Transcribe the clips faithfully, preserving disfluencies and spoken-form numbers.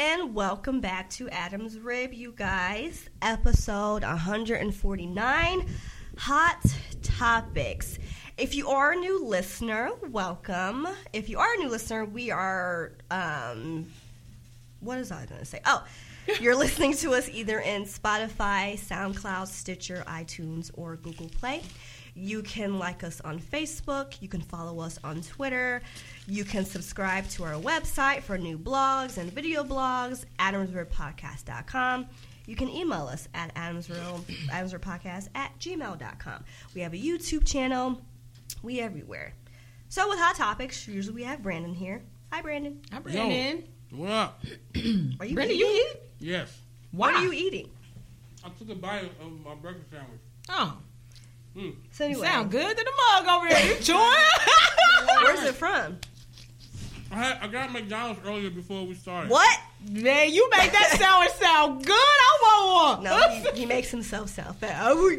And welcome back to Adam's Rib, you guys. Episode one forty-nine, Hot Topics. If you are a new listener, welcome. If you are a new listener, we are, um, what is I going to say? Oh, you're listening to us either in Spotify, Sound Cloud, Stitcher, iTunes, or Google Play. You can like us on Facebook. You can follow us on Twitter. You can subscribe to our website for new blogs and video blogs, adams rib podcast dot com. You can email us at adams rib podcast at gmail dot com. We have a YouTube channel. We everywhere. So with Hot Topics, usually we have Brandon here. Hi, Brandon. Hi, Brandon. Yo, what up? Are you Brandon, eating? you eating? Yes. Why? What are you eating? I took a bite of my breakfast sandwich. Oh. Mm. So anyway. You sound good to the mug over there. You chewing? Where's it from? I, had, I got McDonald's earlier before we started. What? Man, you make that sandwich sound good. I want one. No, he, he makes himself sound fat. What?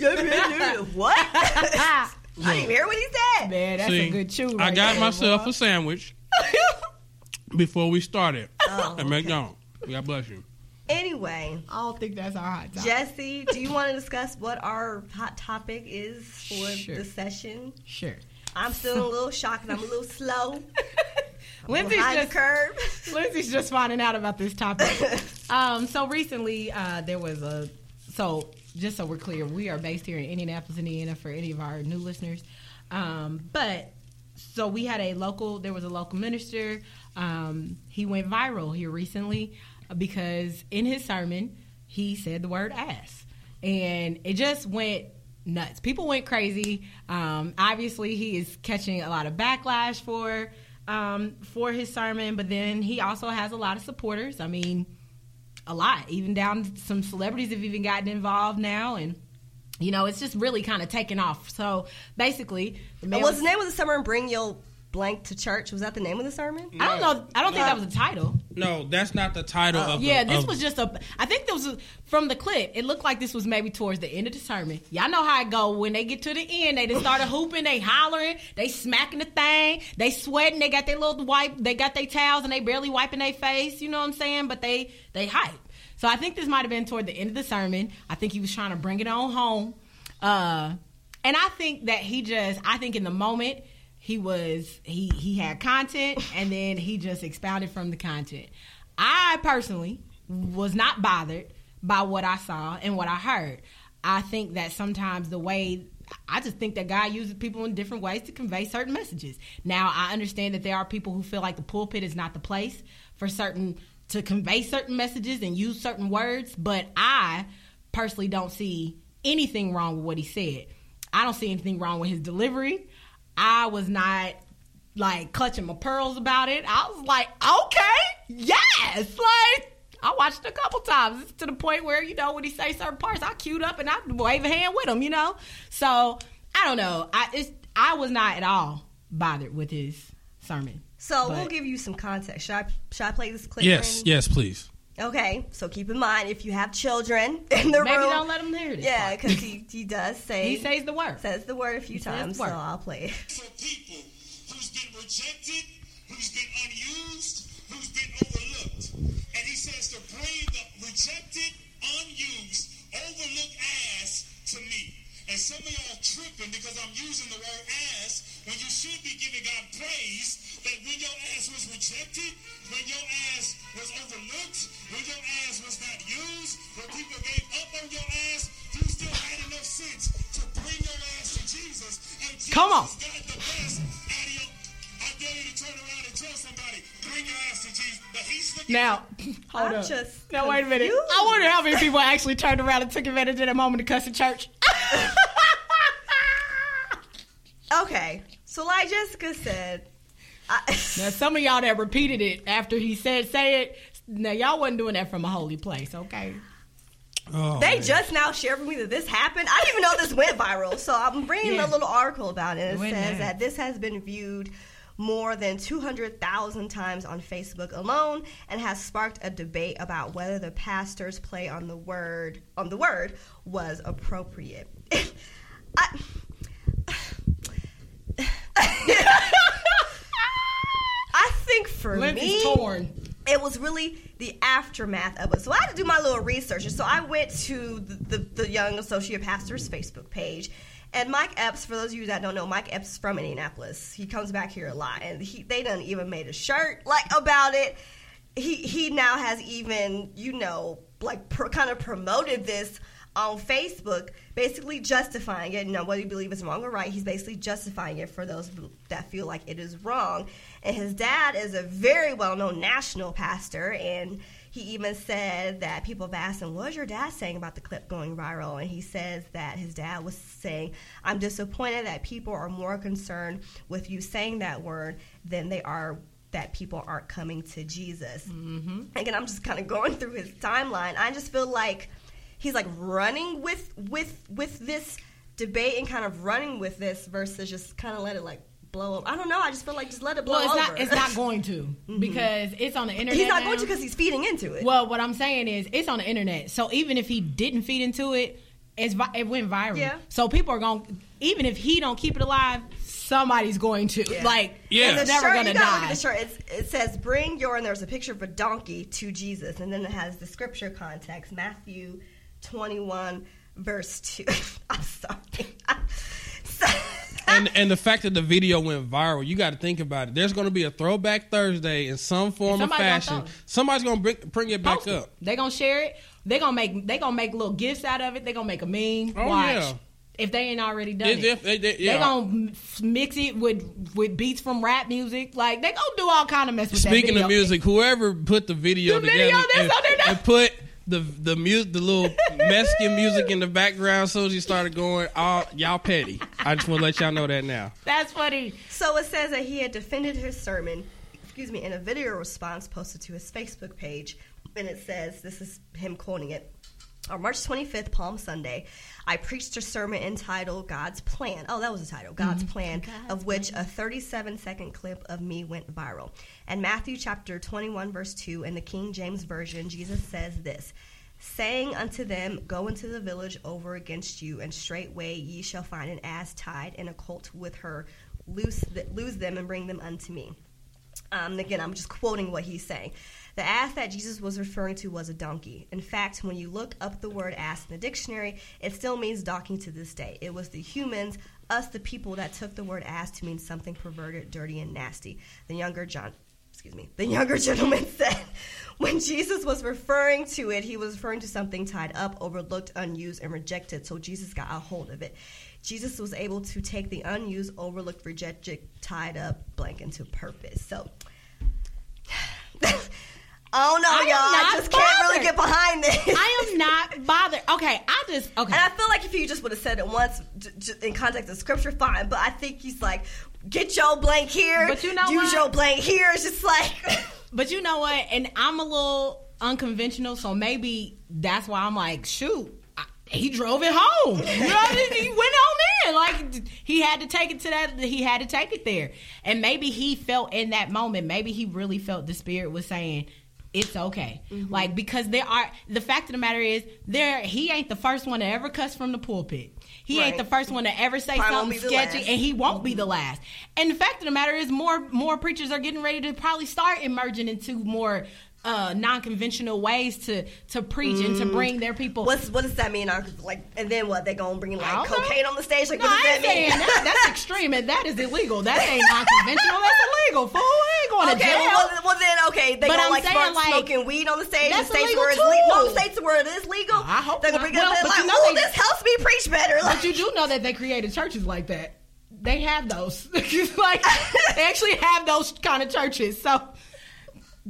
I didn't hear what he said. Man, that's See, a good chew. Right I got there, myself boy. a sandwich before we started oh, at okay. McDonald's. God bless you. Anyway, I don't think that's our hot topic. Jesse, do you want to discuss what our hot topic is for sure. the session? Sure. I'm still a little shocked and I'm a little slow. Lindsay's just, curb. Lindsay's just finding out about this topic. um, so recently, uh, there was a... So, just so we're clear, we are based here in Indianapolis, Indiana, for any of our new listeners. Um, but, so we had a local... There was a local minister. Um, he went viral here recently. Because in his sermon, he said the word ass. And it just went nuts. People went crazy. Um, obviously, he is catching a lot of backlash for um, for his sermon. But then he also has a lot of supporters. I mean, a lot. Even down some celebrities have even gotten involved now. And, you know, it's just really kind of taken off. So, basically. The man was, was the name of the sermon, Bring Your... Blank to Church. Was that the name of the sermon? No, I don't know. I don't no. think that was the title. No, that's not the title uh, of yeah, the Yeah, this of, was just a... I think this was... From the clip, it looked like this was maybe towards the end of the sermon. Y'all know how it go. When they get to the end, they just started hooping, they hollering, they smacking the thing, they sweating, they got their little wipe, they got their towels, and they barely wiping their face, you know what I'm saying? But they, they hype. So I think this might have been toward the end of the sermon. I think he was trying to bring it on home. Uh, and I think that he just... I think in the moment... He was, he, he had content, and then he just expounded from the content. I personally was not bothered by what I saw and what I heard. I think that sometimes the way, I just think that God uses people in different ways to convey certain messages. Now, I understand that there are people who feel like the pulpit is not the place for certain, to convey certain messages and use certain words, but I personally don't see anything wrong with what he said. I don't see anything wrong with his delivery. I was not, like, clutching my pearls about it. I was like, okay, yes. Like, I watched it a couple times. It's to the point where, you know, when he say certain parts, I queued up and I wave a hand with him, you know? So, I don't know. I it's, I was not at all bothered with his sermon. So, but we'll give you some context. Should I, should I play this clip? Yes, in? yes, please. Okay, so keep in mind, if you have children in the Maybe room... Maybe don't let them hear this. Yeah, because he, he does say... He says the word. Says the word a few he times, so I'll play it. For people who's been rejected, who's been unused, who's been overlooked. And he says to bring the rejected, unused, overlooked ass to me. And some of y'all tripping because I'm using the word ass when you should be giving God praise... That when your ass was rejected, when your ass was overlooked, when your ass was not used, when people gave up on your ass, you still had enough sense to bring your ass to Jesus. And Jesus Come on. got the best out of your... I dare you to turn around and tell somebody, bring your ass to Jesus. But he's looking... Now, hold I'm up. Just now, confused. Wait a minute. I wonder how many people actually turned around and took advantage of that moment to cuss in church. Okay. So like Jessica said... I, now, some of y'all that repeated it after he said, say it, now y'all wasn't doing that from a holy place, okay? Oh, they man. just now shared with me that this happened. I didn't even know this went viral. So I'm bringing yeah. a little article about it. It, it says now. that this has been viewed more than two hundred thousand times on Facebook alone and has sparked a debate about whether the pastor's play on the word on the word was appropriate. I, I think for Length me... is torn. It was really the aftermath of it. So I had to do my little research. And so I went to the, the, the Young Associate Pastor's Facebook page. And Mike Epps, for those of you that don't know, Mike Epps from Indianapolis. He comes back here a lot. And he, they done even made a shirt like about it. He he now has even, you know, like pro, kind of promoted this on Facebook, basically justifying it. You know, whether you believe it's wrong or right, he's basically justifying it for those that feel like it is wrong. And his dad is a very well-known national pastor, and he even said that people have asked him, what was your dad saying about the clip going viral? And he says that his dad was saying, I'm disappointed that people are more concerned with you saying that word than they are that people aren't coming to Jesus. Mm-hmm. Again, I'm just kind of going through his timeline. I just feel like he's like running with with with this debate and kind of running with this versus just kind of let it like blow up. I don't know. I just feel like just let it blow well, it's over. Not, it's not going to mm-hmm. because it's on the internet. He's not now. going to because he's feeding into it. Well, what I'm saying is it's on the internet. So even if he didn't feed into it, it's, it went viral. Yeah. So people are going, even if he don't keep it alive, somebody's going to. Yeah. Like, yeah. they're never going to die. Look at the shirt. It's, it says, bring your, and there's a picture of a donkey to Jesus. And then it has the scripture context, Matthew twenty-one, verse two. I'm sorry. I'm sorry. And, and the fact that the video went viral, you got to think about it. There's going to be a Throwback Thursday in some form of fashion. Gonna Somebody's going to bring, bring it Post back it. up. They're going to share it. They're going to make they gonna make little gifts out of it. They're going to make a meme. Oh, Watch. Yeah. If they ain't already done it. it. They, they, yeah. They're going to mix it with, with beats from rap music. Like, they're going to do all kind of mess with Speaking that video. Speaking of music, whoever put the video the together video and, and put... The the music, the little Mexican music in the background. So she started going, oh, y'all petty. I just want to let y'all know that now. That's funny. So it says that he had defended his sermon, excuse me, in a video response posted to his Facebook page. And it says, this is him quoting it, on March twenty-fifth, Palm Sunday, I preached a sermon entitled God's Plan. Oh, that was the title, God's mm-hmm. Plan, God's of which plan. A thirty-seven second clip of me went viral. And Matthew chapter twenty-one, verse two, in the King James Version, Jesus says this, saying unto them, go into the village over against you, and straightway ye shall find an ass tied and a colt with her. Loose, th- loose them and bring them unto me. Um, again, I'm just quoting what he's saying. The ass that Jesus was referring to was a donkey. In fact, when you look up the word ass in the dictionary, it still means donkey to this day. It was the humans, us the people, that took the word ass to mean something perverted, dirty, and nasty. The younger John, excuse me, the younger gentleman said, when Jesus was referring to it, he was referring to something tied up, overlooked, unused, and rejected, so Jesus got a hold of it. Jesus was able to take the unused, overlooked, rejected, tied up, blank into purpose. So, oh no, I y'all. I just bothered. can't really get behind this. I am not bothered. Okay, I just, okay. And I feel like if you just would have said it once j- j- in context of scripture, fine. But I think he's like, get your blank here. But you know use what? your blank here. It's just like. But you know what? And I'm a little unconventional, so maybe that's why I'm like, shoot. He drove it home. You know, he went on in. Like, he had to take it to that. He had to take it there. And maybe he felt in that moment, maybe he really felt the Spirit was saying, it's okay. Mm-hmm. Like, because there are, the fact of the matter is, there he ain't the first one to ever cuss from the pulpit. He right. ain't the first one to ever say probably something sketchy, last. and he won't mm-hmm. be the last. And the fact of the matter is, more more preachers are getting ready to probably start emerging into more Uh, non-conventional ways to, to preach mm. and to bring their people. What's, what does that mean? Like, and then what? They gonna bring like cocaine know. on the stage? Like, no, what does I ain't that mean? That, that's extreme, and that is illegal. That ain't non-conventional. That's illegal. Fool, I ain't going okay, to jail. Well, well, then, okay, they but gonna I'm like saying, start like, smoking weed on the stage. That's the illegal too. No states where it is legal. No, I hope they're gonna bring well, up like, you know oh, they, this helps me preach better. Like, but you do know that they created churches like that. They have those. Like, they actually have those kind of churches. So.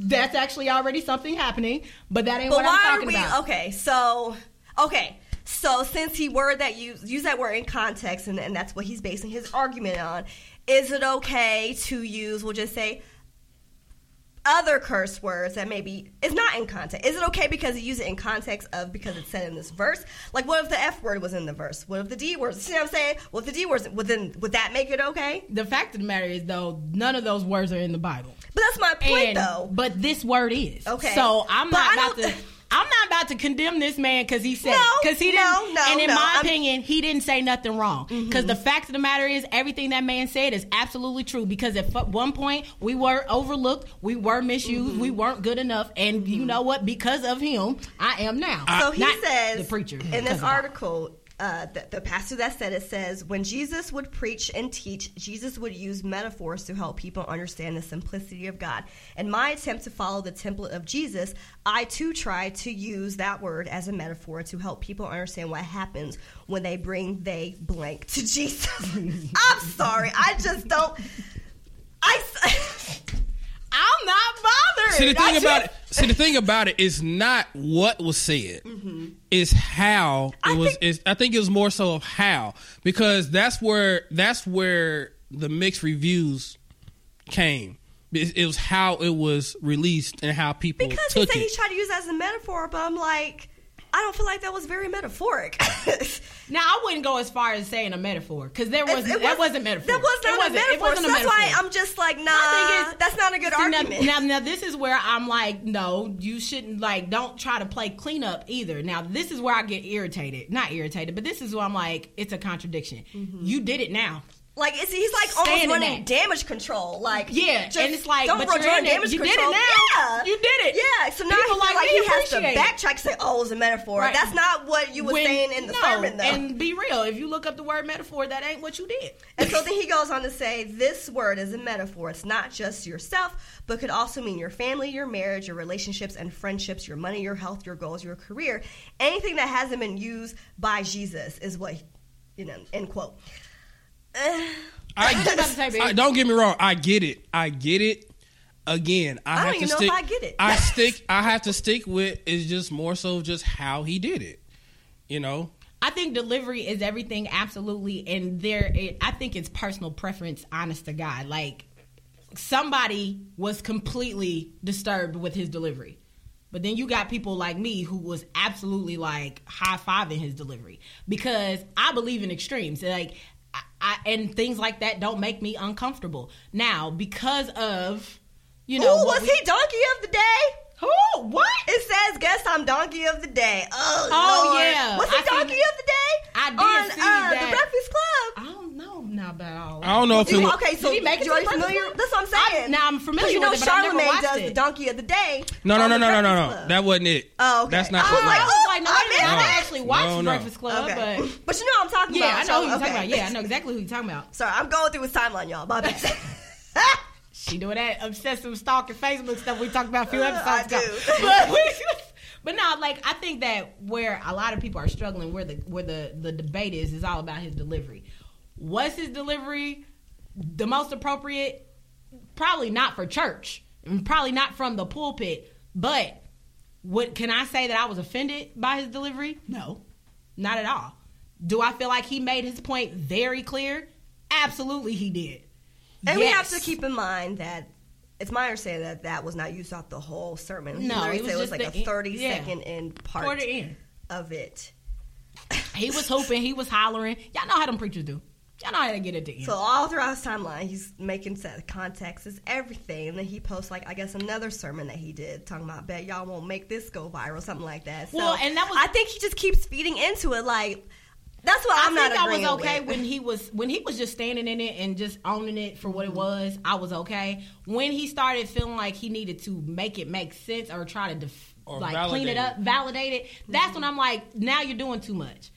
That's actually already something happening, but that ain't but what I'm talking we, about. Okay, so okay, so since he word that use use that word in context, and, and that's what he's basing his argument on. Is it okay to use? We'll just say other curse words that maybe is not in context? Is it okay because you use it in context of because it's said in this verse? Like, what if the F word was in the verse? What if the D word? You know what I'm saying? What if the D word was within? Would that make it okay? The fact of the matter is, though, none of those words are in the Bible. But that's my point, and, though. But this word is. Okay. So I'm but not about to... I'm not about to condemn this man because he said no, because he didn't. No, no, and in no, my I'm... opinion, he didn't say nothing wrong. Because mm-hmm. the fact of the matter is, everything that man said is absolutely true. Because at f- one point, we were overlooked, we were misused, mm-hmm. we weren't good enough, and mm-hmm. you know what? Because of him, I am now. So he not says the preacher in this article. Uh, the, the pastor that said it says, when Jesus would preach and teach, Jesus would use metaphors to help people understand the simplicity of God. In my attempt to follow the template of Jesus, I too try to use that word as a metaphor to help people understand what happens when they bring they blank to Jesus. I'm sorry. I just don't. I, I'm not bothered. See, the thing just, about it. See, the thing about it is not what was said. Mm-hmm. It's how it I was. Think, it's, I think it was more so of how, because that's where that's where the mixed reviews came. It, it was how it was released and how people because took he said it. He tried to use that as a metaphor, but I'm like, I don't feel like that was very metaphoric. Now, I wouldn't go as far as saying a metaphor, because there was, it, it that wasn't metaphor. That was not a metaphor. It wasn't so a that's metaphor. Why I'm just like, nah, is, that's not a good see, argument. Now, now, now, this is where I'm like, no, you shouldn't, like, don't try to play cleanup either. Now, this is where I get irritated. Not irritated, but this is where I'm like, it's a contradiction. Mm-hmm. You did it now. Like, it's, he's like almost running damage control. Like, yeah, just, and it's like, don't but you're in damage you control. You did it now. Yeah. You did it. Yeah, so now people he, like, like he has to backtrack and say, oh, it's a metaphor. Right. That's not what you were when, saying in the no, sermon, though. And be real, if you look up the word metaphor, that ain't what you did. And so then he goes on to say, this word is a metaphor. It's not just yourself, but could also mean your family, your marriage, your relationships and friendships, your money, your health, your goals, your career. Anything that hasn't been used by Jesus is what, you know, end quote. I, I don't get me wrong. I get it. I get it. Again, I, I have don't to even stick, know if I get it. I stick. I have to stick with. It's just more so just how he did it. You know. I think delivery is everything. Absolutely, and there. It, I think it's personal preference. Honest to God, like somebody was completely disturbed with his delivery. But then you got people like me who was absolutely like high-fiving his delivery because I believe in extremes. Like. I, and things like that don't make me uncomfortable. Now, because of, you know... Ooh, was we, he donkey of the day? Who? What? It says, guess I'm donkey of the day. Oh, oh Lord. Yeah. Was he I donkey seen, of the day? I did on, see uh, that. The Breakfast Club. I don't know now about all I don't know if it was... Okay, so you already familiar? Club? That's what I'm saying. I'm, now, I'm familiar you know with it, but I've never watched does it. The donkey of the day. No, no, no, no, no, no, no, no. That wasn't it. Oh, okay. That's not I was like, oh, I mean, I actually watched no, no. Breakfast Club, okay. but but you know what I'm talking yeah, about. Yeah, I know who you're okay. talking about. Yeah, I know exactly who you're talking about. Sorry, I'm going through his timeline, y'all. My bad. She doing that obsessive stalking Facebook stuff we talked about a few episodes uh, I ago. Do. But, but no, like I think that where a lot of people are struggling, where the where the, the debate is, is all about his delivery. Was his delivery the most appropriate? Probably not for church, and probably not from the pulpit, but. What, can I say that I was offended by his delivery? No, not at all. Do I feel like he made his point very clear? Absolutely he did. And yes. We have to keep in mind that it's my understanding that that was not used off the whole sermon. No, it was, just it was like a thirty-second end part quarter in. Of it. He was hooping. He was hollering. Y'all know how them preachers do. Y'all know how to get it to end. So all throughout his timeline, he's making sense. Context is everything. And then he posts, like, I guess another sermon that he did talking about, bet y'all won't make this go viral, something like that. So well, and that was, I think he just keeps feeding into it. Like, that's what I'm not agreeing with. I think I was okay when he was, when he was just standing in it and just owning it for what it was. I was okay. When he started feeling like he needed to make it make sense or try to def- or like validate. Clean it up, validate it, that's mm-hmm. when I'm like, now you're doing too much.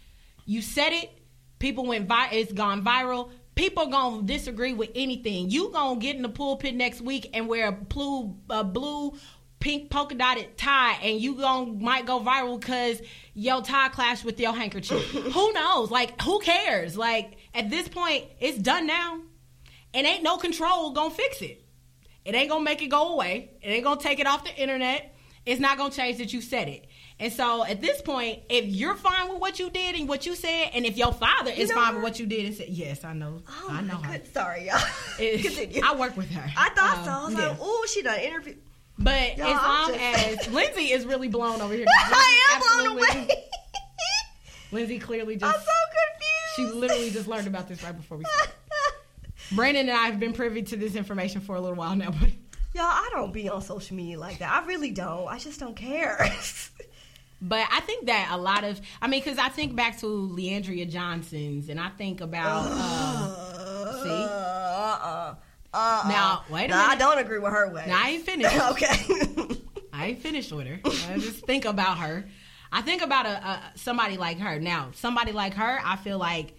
You said it. People went vi- it's gone viral. People gonna disagree with anything. You gonna get in the pulpit next week and wear a blue, a blue, pink polka dotted tie, and you gonna might go viral because your tie clashed with your handkerchief. Who knows? Like, who cares? Like, at this point, it's done now, and ain't no control gonna fix it. It ain't gonna make it go away. It ain't gonna take it off the internet. It's not gonna change that you said it. And so, at this point, if you're fine with what you did and what you said, and if your father is you know fine her? With what you did and said, yes, I know. Oh, I know her. Sorry, y'all. Continue. I work with her. I thought um, so. I was yeah. like, oh, she done interview. But Y'all, as long just... as Lindsay is really blown over here. I am blown away. Lindsay clearly just. I'm so confused. She literally just learned about this right before we started. Brandon and I have been privy to this information for a little while now, but. Y'all, I don't be on social media like that. I really don't. I just don't care. But I think that a lot of, I mean, because I think back to Leandria Johnson's, and I think about, uh, see? Uh-uh. Uh-uh. Now, wait a no, minute. I don't agree with her way. Now, I ain't finished. Okay. I ain't finished with her. I just think about her. I think about a, a somebody like her. Now, somebody like her, I feel like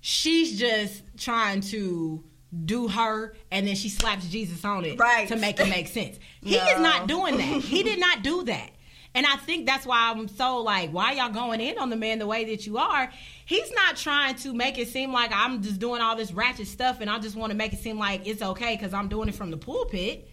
she's just trying to do her, and then she slaps Jesus on it right. to make it make sense. He no. is not doing that. He did not do that. And I think that's why I'm so like, why y'all going in on the man the way that you are? He's not trying to make it seem like I'm just doing all this ratchet stuff and I just want to make it seem like it's okay because I'm doing it from the pulpit.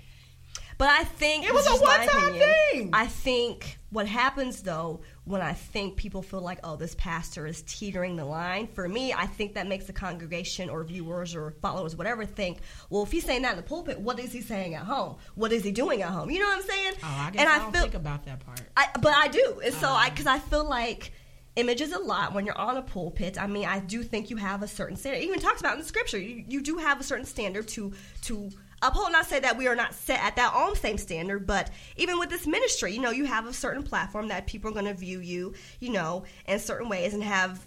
But I think... It was a one-time thing. I think what happens, though, when I think people feel like, oh, this pastor is teetering the line, for me, I think that makes the congregation or viewers or followers, whatever, think, well, if he's saying that in the pulpit, what is he saying at home? What is he doing at home? You know what I'm saying? Oh, I guess and I, I don't feel, think about that part. I, but I do. And um. so I, because I feel like... Images a lot when you're on a pulpit. I mean, I do think you have a certain standard. It even talks about in the scripture. You, you do have a certain standard to to uphold. And I say that we are not set at that own same standard, but even with this ministry, you know, you have a certain platform that people are going to view you, you know, in certain ways and have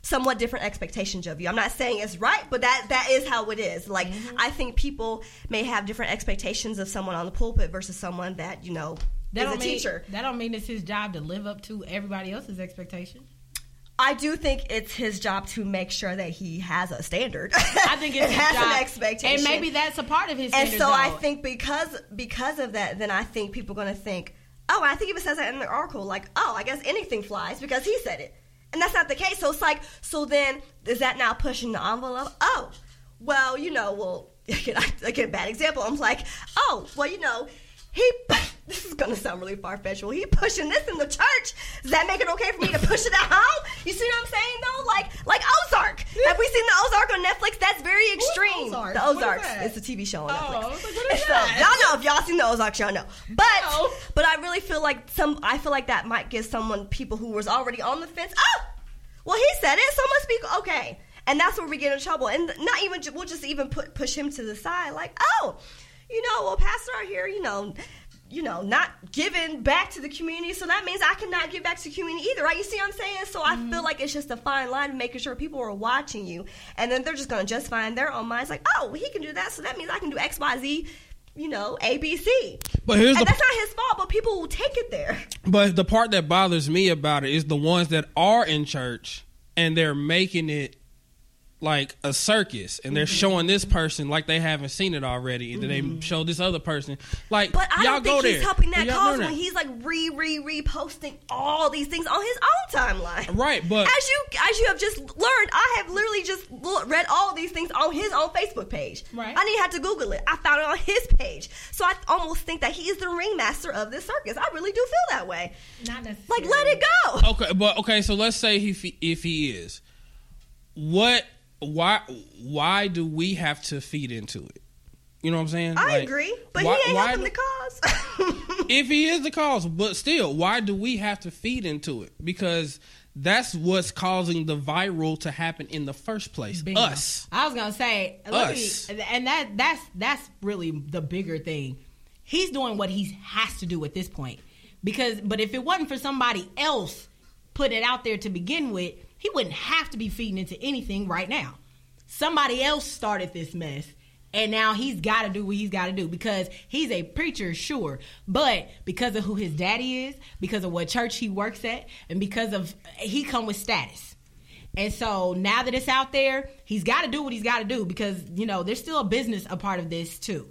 somewhat different expectations of you. I'm not saying it's right, but that that is how it is. Like, mm-hmm. I think people may have different expectations of someone on the pulpit versus someone that, you know, That don't, a mean, teacher. that don't mean it's his job to live up to everybody else's expectation. I do think it's his job to make sure that he has a standard. I think it's it his has job. An expectation. And maybe that's a part of his standard. And so though. I think because because of that, then I think people are going to think, oh, I think even says that in the article, like, oh, I guess anything flies because he said it. And that's not the case. So it's like, so then is that now pushing the envelope? Oh, well, you know, well, again, a bad example. I'm like, oh, well, you know, he... This is going to sound really far-fetched. Well, he pushing this in the church. Does that make it okay for me to push it at home? You see what I'm saying, though? Like like Ozark. Have we seen the Ozark on Netflix? That's very extreme. Ozark? The Ozarks. It's a T V show on oh, Netflix. Like, what is that? So, y'all know. If y'all seen the Ozark, y'all know. But no. but I really feel like some. I feel like that might give someone, people who was already on the fence, oh, well, he said it, so must be okay. And that's where we get in trouble. And not even, we'll just even put push him to the side. Like, oh, you know, well, Pastor out here, you know, you know, not giving back to the community. So that means I cannot give back to the community either, right? You see what I'm saying? So I mm-hmm. feel like it's just a fine line of making sure people are watching you. And then they're just going to justify in their own minds, like, oh, he can do that, so that means I can do X, Y, Z, you know, A, B, C. But here's and the, that's not his fault, but people will take it there. But the part that bothers me about it is the ones that are in church and they're making it like a circus, and they're mm-hmm. showing this person like they haven't seen it already, and then mm-hmm. they show this other person like, but I y'all don't think go he's there. Helping that cause when he's like re re reposting all these things on his own timeline, right? But as you as you have just learned, I have literally just read all these things on his own Facebook page. Right? I didn't have to Google it; I found it on his page. So I almost think that he is the ringmaster of this circus. I really do feel that way. Not necessarily. Like, let it go. Okay, but okay. So let's say if he, if he is, what. Why why do we have to feed into it? You know what I'm saying? I like, agree, but why, he ain't helping do, the cause. If he is the cause, but still, why do we have to feed into it? Because that's what's causing the viral to happen in the first place. Bingo. Us. I was gonna say us, me, and that that's that's really the bigger thing. He's doing what he has to do at this point, because but if it wasn't for somebody else putting it out there to begin with, he wouldn't have to be feeding into anything right now. Somebody else started this mess, and now he's got to do what he's got to do because he's a preacher, sure, but because of who his daddy is, because of what church he works at, and because of he come with status. And so now that it's out there, he's got to do what he's got to do because, you know, there's still a business a part of this too.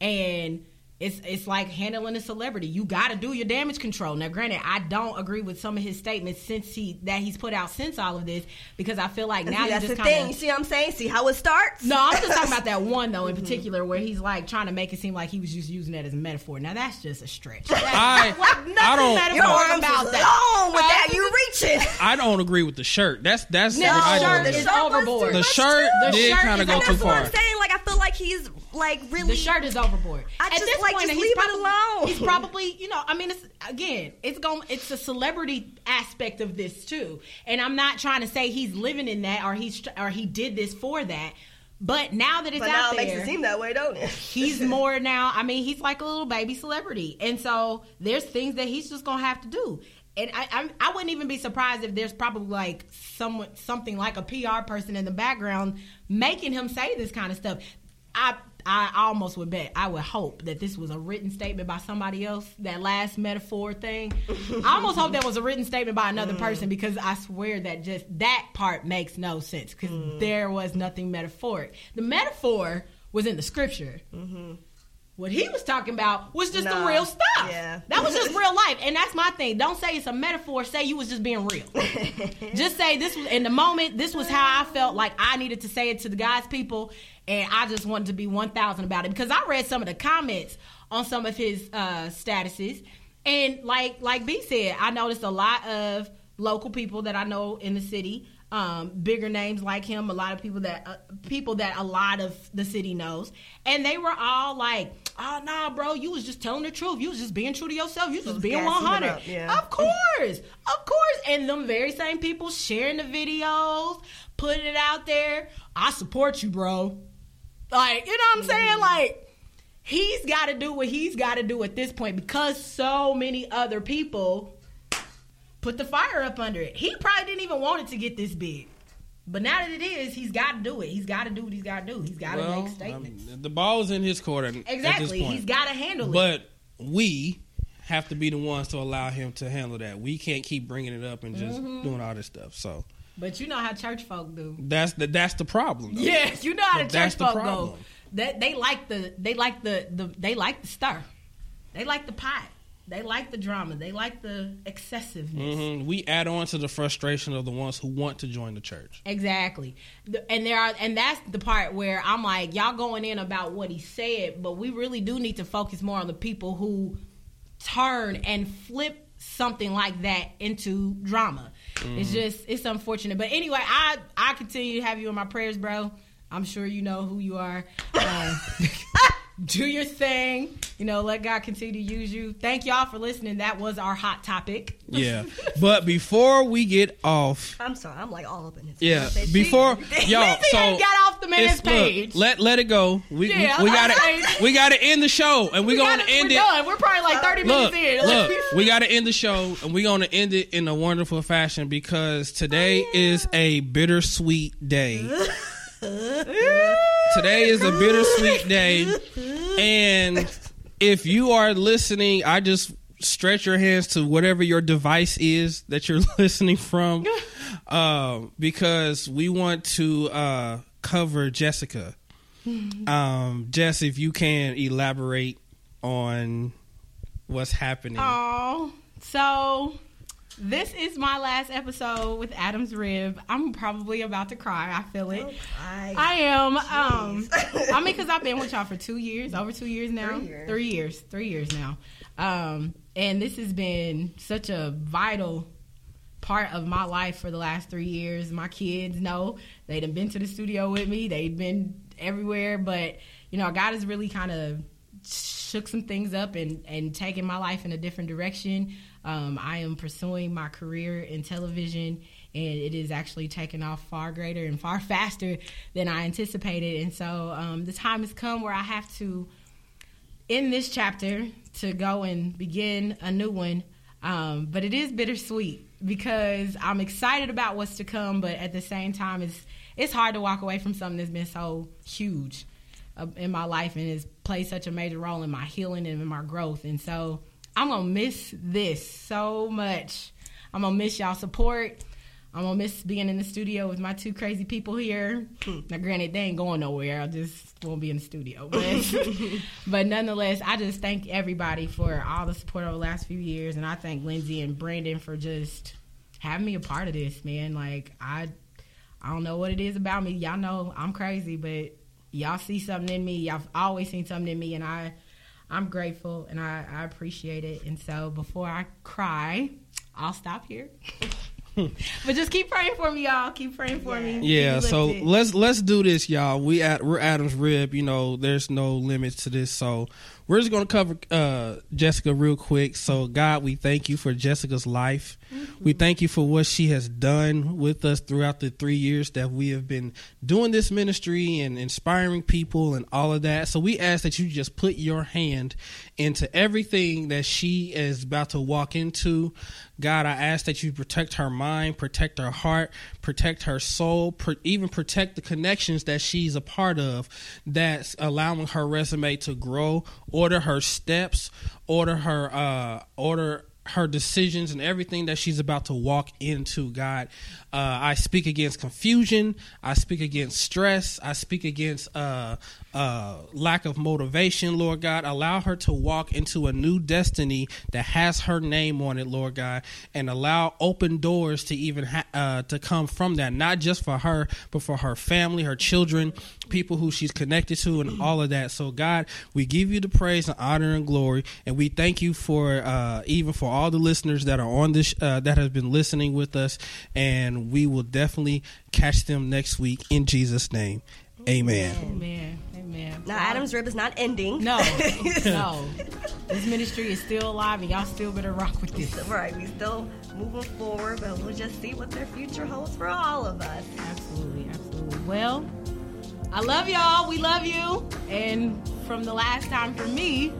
And It's it's like handling a celebrity. You got to do your damage control. Now, granted, I don't agree with some of his statements since he that he's put out since all of this because I feel like now see, that's just the kinda, thing. You see what I'm saying? See how it starts? No, I'm just talking about that one though in mm-hmm. particular where he's like trying to make it seem like he was just using that as a metaphor. Now that's just a stretch. That's I like, nothing I don't. Metaphor your arms about that. Long with uh, that. You reaching? I don't agree with the shirt. That's that's no, what I don't. The shirt is overboard. The shirt did kind of go too far. That's what I'm saying. Like I feel like he's like really. The shirt is overboard. I just At this like point, just leave probably, it alone. He's probably, you know, I mean, it's again, it's going, it's a celebrity aspect of this too. And I'm not trying to say he's living in that or he's or he did this for that. But now that it's but out now it there, makes it seem that way, don't it? He's more now. I mean, he's like a little baby celebrity, and so there's things that he's just gonna have to do. And I, I, I wouldn't even be surprised if there's probably like some something like a P R person in the background making him say this kind of stuff. I, I almost would bet, I would hope that this was a written statement by somebody else. That last metaphor thing, I almost hope that was a written statement by another mm. person, because I swear that just that part makes no sense, because mm. there was nothing metaphoric. The metaphor was in the scripture. Mm-hmm. What he was talking about was just nah. the real stuff. Yeah. That was just real life. And that's my thing. Don't say it's a metaphor. Say you was just being real. Just say this was in the moment. This was how I felt like I needed to say it to the God's people. And I just wanted to be one thousand about it. Because I read some of the comments on some of his uh, statuses. And like, like B said, I noticed a lot of local people that I know in the city. Um, bigger names like him, a lot of people that uh, people that a lot of the city knows, and they were all like, "Oh nah, bro, you was just telling the truth. You was just being true to yourself. You was just being one hundred." Yeah. Of course, of course. And them very same people sharing the videos, putting it out there. I support you, bro. Like, you know what I'm saying? Like, he's got to do what he's got to do at this point, because so many other people put the fire up under it. He probably didn't even want it to get this big. But now that it is, he's got to do it. He's got to do what he's got to do. He's got to well, make statements. Um, the ball's in his court at, exactly. at this point. He's got to handle but it. But we have to be the ones to allow him to handle that. We can't keep bringing it up and just mm-hmm. doing all this stuff. So, But you know how church folk do. That's the that's the problem, though. Yes, you know how but the church folk go. That they like the they like the, the they like the stir. They like the pot. They like the drama. They like the excessiveness. Mm-hmm. We add on to the frustration of the ones who want to join the church. Exactly. And there are, and that's the part where I'm like, y'all going in about what he said, but we really do need to focus more on the people who turn and flip something like that into drama. Mm-hmm. It's just, it's unfortunate. But anyway, I, I continue to have you in my prayers, bro. I'm sure you know who you are. Uh, do your thing. You know, let God continue to use you. Thank y'all for listening. That was our hot topic. Yeah. But before we get off. I'm sorry. I'm like all up in his yeah. face. Yeah. Before. She, y'all. So ain't got off the man's page. Look, let, let it go. We, yeah, we, we got to we gotta end the show. And we're we going to end we're it. Done. We're probably like thirty look, minutes in. Look, we got to end the show. And we're going to end it in a wonderful fashion, because today oh, yeah. is a bittersweet day. Today is a bittersweet day. And if you are listening, I just stretch your hands to whatever your device is that you're listening from, uh, because we want to uh, cover Jessica. Um, Jess, if you can elaborate on what's happening. Oh, so this is my last episode with Adam's Rib. I'm probably about to cry. I feel it. Oh, I am. Um, I mean, because I've been with y'all for two years, over two years now. Three years. Three years, three years now. Um, and this has been such a vital part of my life for the last three years. My kids know. They've been to the studio with me. They've been everywhere. But, you know, God has really kind of shook some things up and, and taken my life in a different direction. Um, I am pursuing my career in television, and it is actually taking off far greater and far faster than I anticipated. And so um, the time has come where I have to end this chapter to go and begin a new one. Um, but it is bittersweet, because I'm excited about what's to come, but at the same time, it's it's hard to walk away from something that's been so huge uh, in my life and has played such a major role in my healing and in my growth. And so I'm going to miss this so much. I'm going to miss y'all's support. I'm going to miss being in the studio with my two crazy people here. Hmm. Now, granted, they ain't going nowhere. I just won't be in the studio. But, but nonetheless, I just thank everybody for all the support over the last few years. And I thank Lindsay and Brandon for just having me a part of this, man. Like, I, I don't know what it is about me. Y'all know I'm crazy, but y'all see something in me. Y'all always seen something in me, and I... I'm grateful, and I, I appreciate it. And so before I cry, I'll stop here. But just keep praying for me, y'all. Keep praying for me. Yeah. So let's let's do this, y'all. We at we're Adam's Rib. You know, there's no limits to this. So we're just gonna cover uh, Jessica real quick. So God, we thank you for Jessica's life. Mm-hmm. We thank you for what she has done with us throughout the three years that we have been doing this ministry and inspiring people and all of that. So we ask that you just put your hand into everything that she is about to walk into. God, I ask that you protect her mind, protect her heart, protect her soul, pr- even protect the connections that she's a part of that's allowing her resume to grow. Order her steps, order her, uh, order her decisions and everything that she's about to walk into, God. Uh, I speak against confusion. I speak against stress. I speak against uh, uh, lack of motivation, Lord God. Allow her to walk into a new destiny that has her name on it, Lord God, and allow open doors to even ha- uh, to come from that, not just for her, but for her family, her children, people who she's connected to, and all of that. So, God, we give you the praise and honor and glory, and we thank you for uh, even for all the listeners that are on this uh, that have been listening with us, and we will definitely catch them next week in Jesus' name. Amen. Amen. Amen. Now, Adam's Rib is not ending. No. No. This ministry is still alive, and y'all still better rock with this. Right. We still moving forward, but we'll just see what their future holds for all of us. Absolutely. Absolutely. Well, I love y'all. We love you. And from the last time for me,